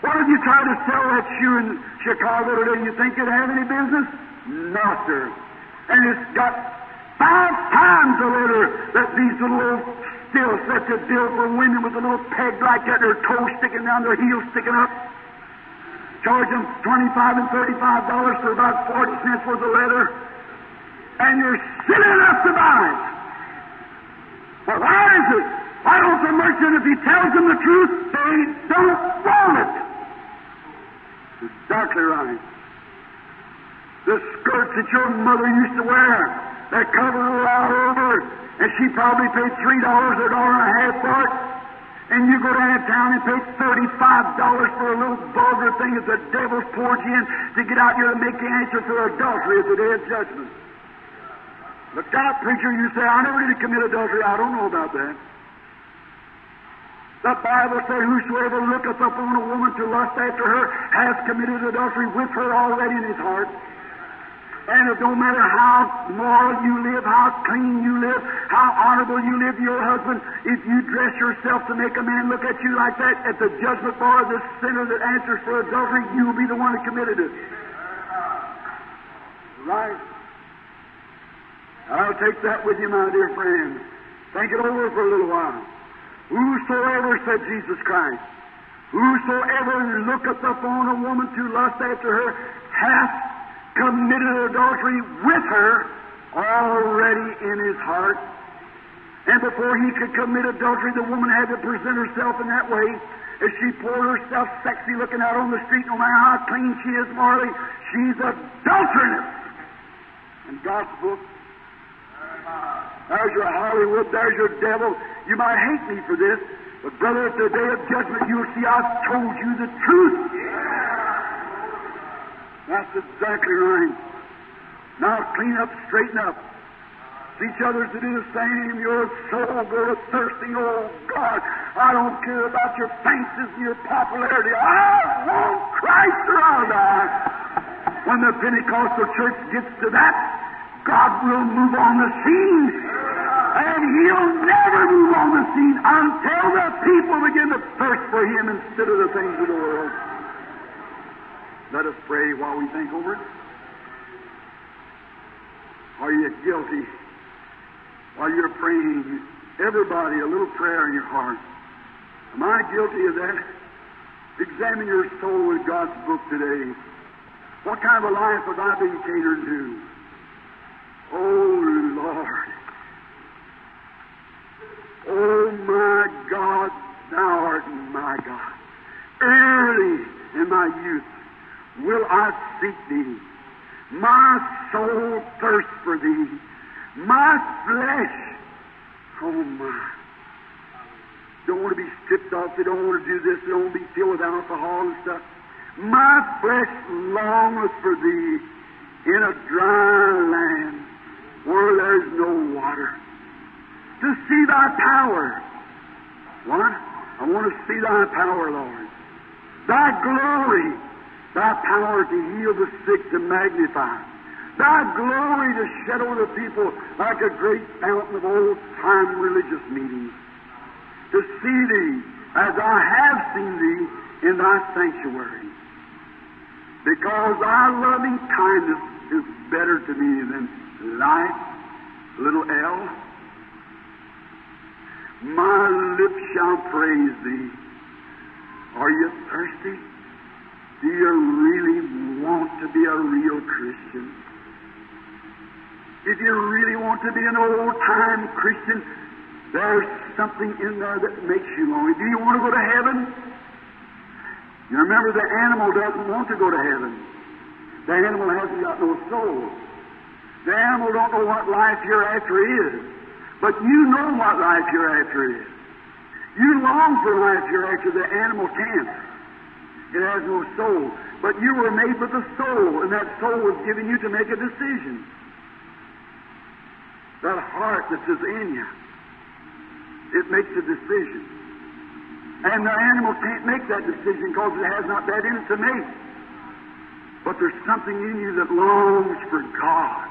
What if you try to sell that shoe in Chicago today? You think it'd have any business? No, sir. And it's got five times the letter that these little stilts that you build for women with a little peg like that, their toes sticking down, their heels sticking up. Charge them twenty-five and thirty-five dollars for about forty cents worth of leather, and you're silly up to buy it. Well, why is it? Why don't the merchant, if he tells them the truth, they don't want it? Exactly right. The skirts that your mother used to wear, that covered her all over, and she probably paid three dollars or a dollar and a half for it, and you go down to town and pay thirty-five dollars for a little vulgar thing that the devil's poured you in to get out here to make you answer for adultery at the day of judgment. Look out, preacher, you say, "I never did commit adultery." I don't know about that. The Bible says, "Whosoever looketh upon a woman to lust after her hath committed adultery with her already in his heart." And it don't matter how moral you live, how clean you live, how honorable you live, your husband, if you dress yourself to make a man look at you like that, at the judgment bar, the sinner that answers for adultery, you will be the one who committed it. Right. I'll take that with you, my dear friend. Think it over for a little while. "Whosoever," said Jesus Christ, "whosoever looketh upon a woman to lust after her hath committed adultery with her already in his heart." And before he could commit adultery, the woman had to present herself in that way. As she poured herself sexy looking out on the street, no matter how clean she is morally, she's adulterous. In God's book, there's your Hollywood, there's your devil. You might hate me for this, but brother, at the day of judgment, you'll see I told you the truth. Yeah. That's exactly right. Now clean up, straighten up. Teach others to do the same. Your soul goes thirsting. Oh God, I don't care about your fancies and your popularity. I want Christ or I'll die. When the Pentecostal church gets to that, God will move on the scene, and He'll never move on the scene until the people begin to thirst for Him instead of the things of the world. Let us pray while we think over it. Are you guilty? While you're praying, everybody, a little prayer in your heart. Am I guilty of that? Examine your soul with God's book today. What kind of a life have I been catered to? Oh, Lord. Oh, my God, Thou art my God. Early in my youth will I seek Thee. My soul thirsts for Thee. My flesh, oh, my. Don't want to be stripped off. They don't want to do this. They don't want to be filled with alcohol and stuff. My flesh longeth for Thee in a dry land, where there's no water, to see Thy power. What? I want to see Thy power, Lord. Thy glory. Thy power to heal the sick, to magnify. Thy glory to shed over the people like a great fountain of old-time religious meetings. To see Thee as I have seen Thee in Thy sanctuary. Because Thy loving kindness is better to me than life, little L. My lips shall praise Thee. Are you thirsty? Do you really want to be a real Christian? If you really want to be an old-time Christian, there's something in there that makes you lonely. Do you want to go to heaven? You remember, the animal doesn't want to go to heaven. The animal hasn't got no soul. The animal don't know what life hereafter is. But you know what life hereafter is. You long for life hereafter. The animal can't. It has no soul. But you were made with a soul, and that soul was given you to make a decision. That heart that is in you, it makes a decision. And the animal can't make that decision because it has not that in it to make. But there's something in you that longs for God,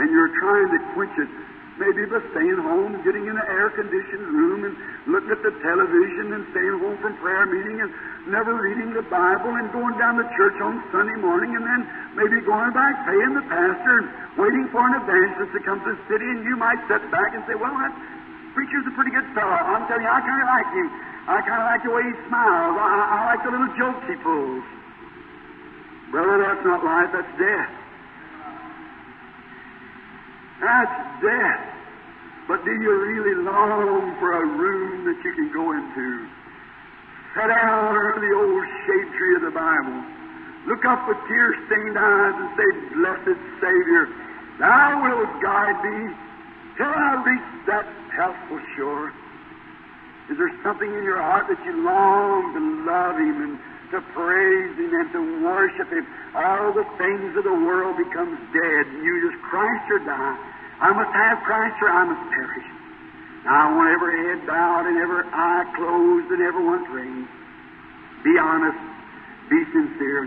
and you're trying to quench it, maybe by staying home, getting in an air-conditioned room, and looking at the television, and staying home from prayer meeting, and never reading the Bible, and going down to church on Sunday morning, and then maybe going back, paying the pastor, and waiting for an evangelist to come to the city, and you might sit back and say, well, that preacher's a pretty good fellow. I'm telling you, I kind of like him. I kind of like the way he smiles. I, I like the little jokes he pulls. Brother, that's not life, that's death. That's death. But do you really long for a room that you can go into? Sit down under the old shade tree of the Bible. Look up with tear-stained eyes and say, Blessed Savior, Thou wilt guide me till I reach that healthful shore. Is there something in your heart that you long to love Him and to praise Him and to worship Him? All the things of the world becomes dead, and you just Christ or die. I must have Christ or I must perish. Now I want every head bowed and every eye closed and everyone's raised. Be honest. Be sincere.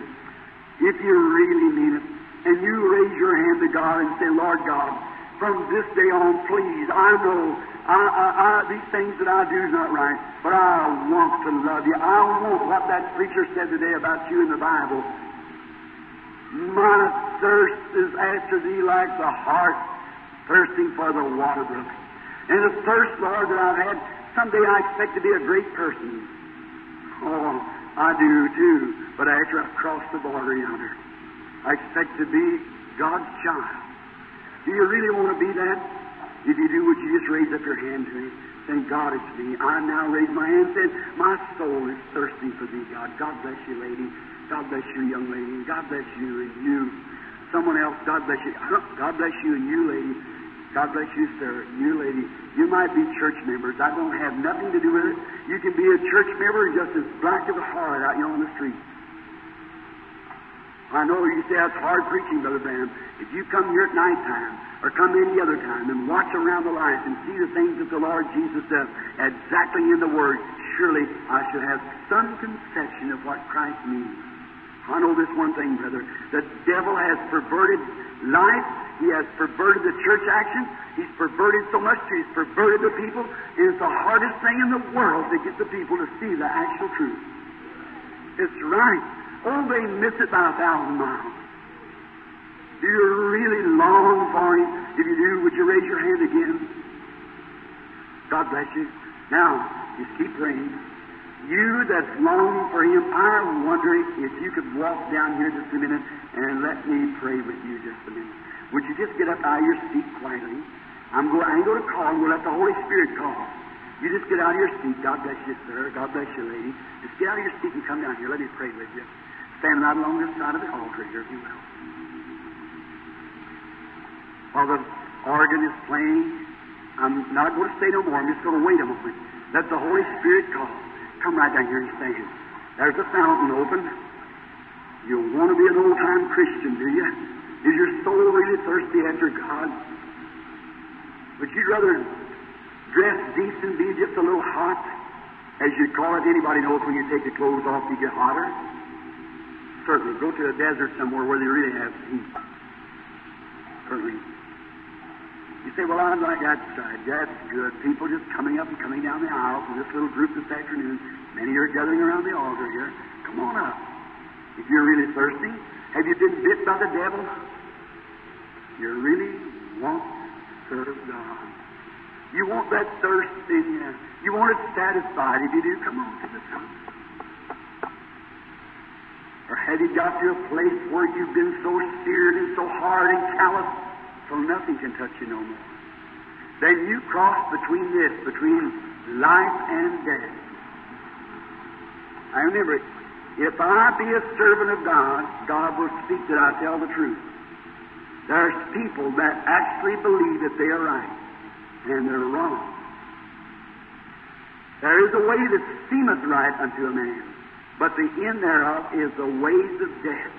If you really mean it, and you raise your hand to God and say, Lord God, from this day on, please, I know I, I, I, these things that I do is not right, but I want to love You. I want what that preacher said today about You in the Bible. My thirst is after Thee like the heart thirsting for the water brook. And the thirst, Lord, that I've had, someday I expect to be a great person. Oh, I do too, but after I've crossed the border yonder, I expect to be God's child. Do you really want to be that? If you do, would you just raise up your hand to Him? Thank God it's me. I now raise my hand and say, my soul is thirsting for Thee, God. God bless you, lady. God bless you, young lady. God bless you and you. Someone else, God bless you. God bless you and you, lady. God bless you, sir. You, lady, you might be church members. I don't have nothing to do with it. You can be a church member just as black as a hornet out here on the street. I know you say that's hard preaching, Brother Branham. If you come here at nighttime or come any other time and watch around the lights and see the things that the Lord Jesus does exactly in the Word, surely I should have some conception of what Christ means. I know this one thing, brother. The devil has perverted life. He has perverted the church action. He's perverted so much, he's perverted the people. It is the hardest thing in the world to get the people to see the actual truth. It's right. Oh, they miss it by a thousand miles. Do you really long for Him? If you do, would you raise your hand again? God bless you. Now, just keep praying. You that's longing for Him, I wonder if you could walk down here just a minute and let me pray with you just a minute. Would you just get up out of your seat quietly? I'm going, I ain't going to call. I'm going to let the Holy Spirit call. You just get out of your seat. God bless you, sir. God bless you, lady. Just get out of your seat and come down here. Let me pray with you. Stand right along this side of the altar here, if you will. While the organ is playing, I'm not going to stay no more. I'm just going to wait a moment. Let the Holy Spirit call. Come right down here and stand. There's a fountain open. You want to be an old-time Christian, do you? Is your soul really thirsty after God? Would you rather dress decent, be just a little hot, as you call it? Anybody knows when you take your clothes off, you get hotter. certainly. Go to a desert somewhere where they really have heat. Certainly. You say, well, I'm like that side. That's good. People just coming up and coming down the aisle from this little group this afternoon. Many are gathering around the altar here. Come on up. If you're really thirsty, have you been bit by the devil? You really want to serve God. You want that thirst in you. You want it satisfied. If you do, come on to the sun. Or have you got to a place where you've been so seared and so hard and callous, so nothing can touch you no more? Then you cross between this, between life and death. I remember it. If I be a servant of God, God will speak that I tell the truth. There's people that actually believe that they are right, and they're wrong. There is a way that seemeth right unto a man, but the end thereof is the ways of death.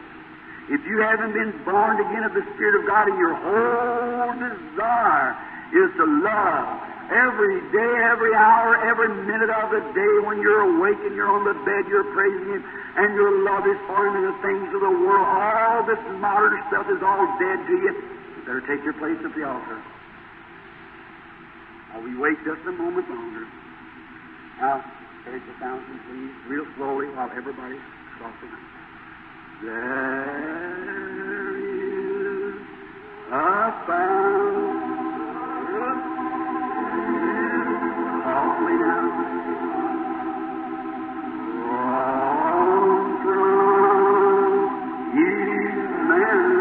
If you haven't been born again of the Spirit of God, and your whole desire is to love every day, every hour, every minute of the day, when you're awake and you're on the bed, you're praising Him, and your love is for Him and the things of the world, all this modern stuff is all dead to you. You better take your place at the altar. Oh, we wait just a moment longer. Now, take the fountain, please, real slowly while everybody's talking. There is a fountain. All way down. All from Emmanuel.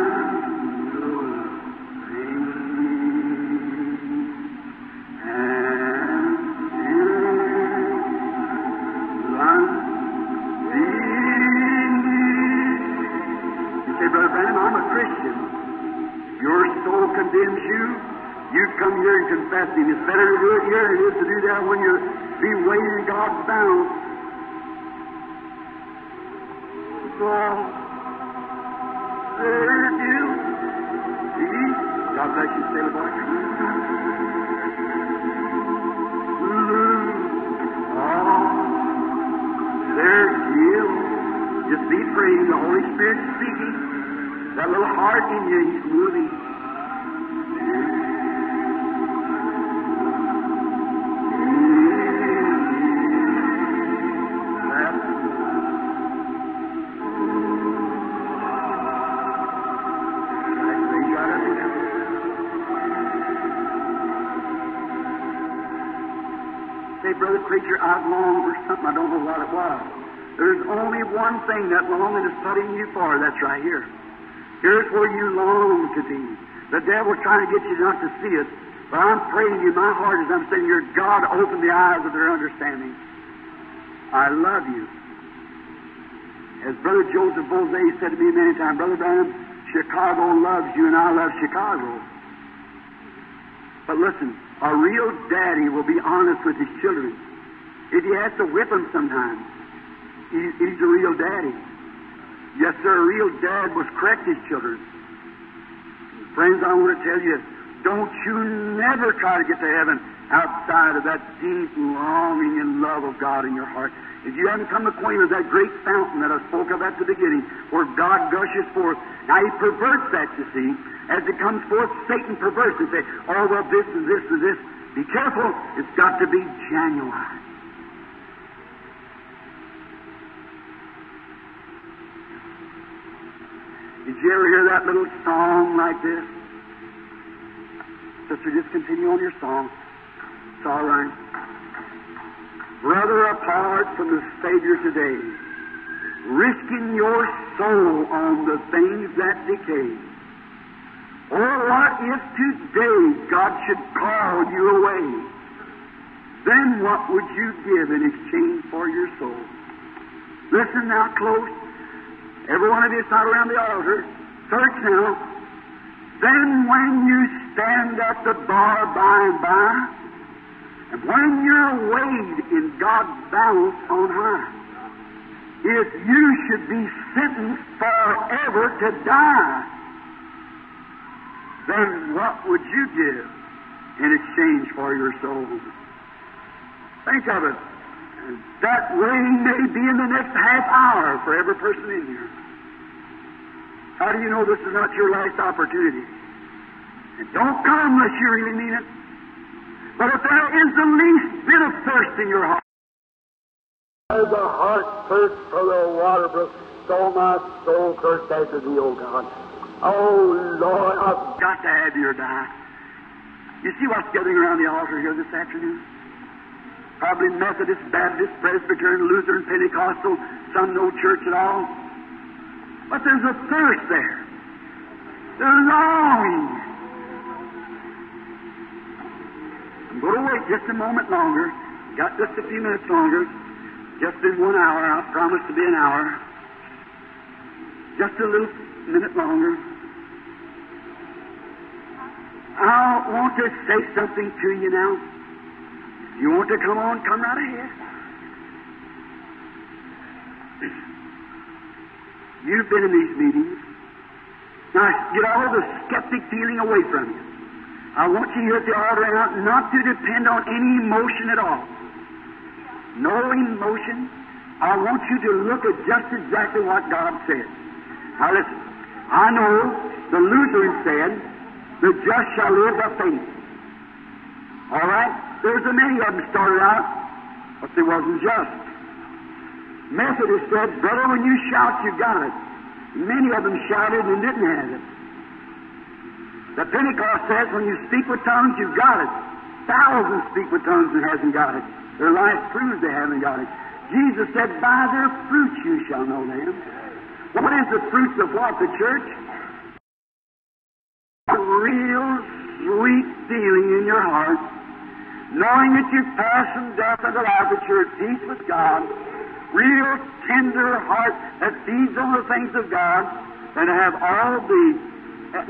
Condemns you, you come here and confess Him. It's better to do it here than it is to do that when you're be waiting in God's bounds. God, there you see? God bless you, Sailor Boy. Oh, there's you. Just be free. The Holy Spirit's speaking. That little heart in you, He's moving. Brother preacher, I've longed for something. I don't know what it was. There's only one thing that longing is putting you for. That's right here. Here's where you long to be. The devil's trying to get you not to see it, but I'm praying you, my heart is, I'm saying, your God, open the eyes of their understanding. I love you. As Brother Joseph Bose said to me many times, Brother Branham, Chicago loves you and I love Chicago. But listen, a real daddy will be honest with his children. If he has to whip them sometimes, he, he's a real daddy. Yes, sir, a real dad must correct his children. Friends, I want to tell you, don't you never try to get to heaven outside of that deep longing and love of God in your heart. If you haven't come acquainted with that great fountain that I spoke of at the beginning, where God gushes forth, now He perverts that, you see. As it comes forth, Satan perverts and says, oh, well, this and this and this. Be careful. It's got to be genuine. Did you ever hear that little song like this? Sister, just continue on your song. It's all right. Brother, apart from the Savior today, risking your soul on the things that decay. Or what if today God should call you away? Then what would you give in exchange for your soul? Listen now close. Every one of you is not around the altar. Search now. Then when you stand at the bar by and by, and when you're weighed in God's balance on high, if you should be sentenced forever to die, then what would you give in exchange for your soul? Think of it. That rain may be in the next half hour for every person in here. How do you know this is not your last opportunity? And don't come unless you really mean it. But if there is the least bit of thirst in your heart, as the heart thirsts for the water brook, so my soul thirsts after thee, O God. Oh, Lord, I've got to have you or die. You see what's gathering around the altar here this afternoon? Probably Methodist, Baptist, Presbyterian, Lutheran, Pentecostal, some no church at all. But there's a thirst there. There's longing. I'm going to wait just a moment longer. Got just a few minutes longer. Just in one hour. I promise to be an hour. Just a little minute longer. I want to say something to you now. If you want to come on, come right ahead. You've been in these meetings. Now, get all the skeptic feeling away from you. I want you here at the altar now not to depend on any emotion at all. No emotion. I want you to look at just exactly what God said. Now listen, I know the Lutheran said, the just shall live by faith. All right? There's a many of them started out, but they wasn't just. Methodist said, brother, when you shout, you got it. Many of them shouted and didn't have it. The Pentecost says, when you speak with tongues, you've got it. Thousands speak with tongues and hasn't got it. Their life proves they haven't got it. Jesus said, by their fruits you shall know them. What is the fruits of what? The church? A real sweet feeling in your heart, knowing that you've passed from death unto life, that you're at peace with God. Real tender heart that feeds on the things of God, and have all the...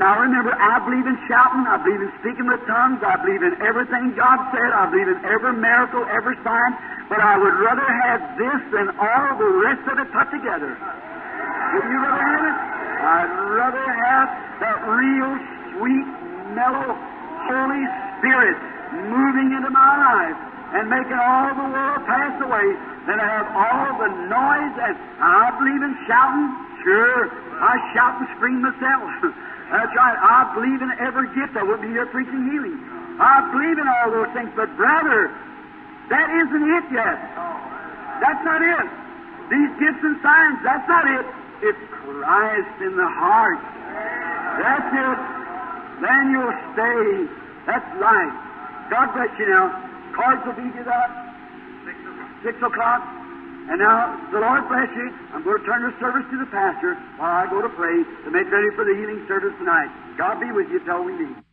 Now remember, I believe in shouting, I believe in speaking with tongues, I believe in everything God said, I believe in every miracle, every sign, but I would rather have this than all the rest of it put together. Would you rather have it? I'd rather have that real, sweet, mellow, Holy Spirit moving into my life and making all the world pass away than to have all the noise that I believe in shouting. Sure, I shout and scream myself. That's right. I believe in every gift. I wouldn't be here preaching healing. I believe in all those things. But, brother, that isn't it yet. That's not it. These gifts and signs, that's not it. It's Christ in the heart. That's it. Then you'll stay. That's life. God bless you now. Cards will be out. Six o'clock. And now, the Lord bless you. I'm going to turn the service to the pastor while I go to pray to make ready for the healing service tonight. God be with you till we meet.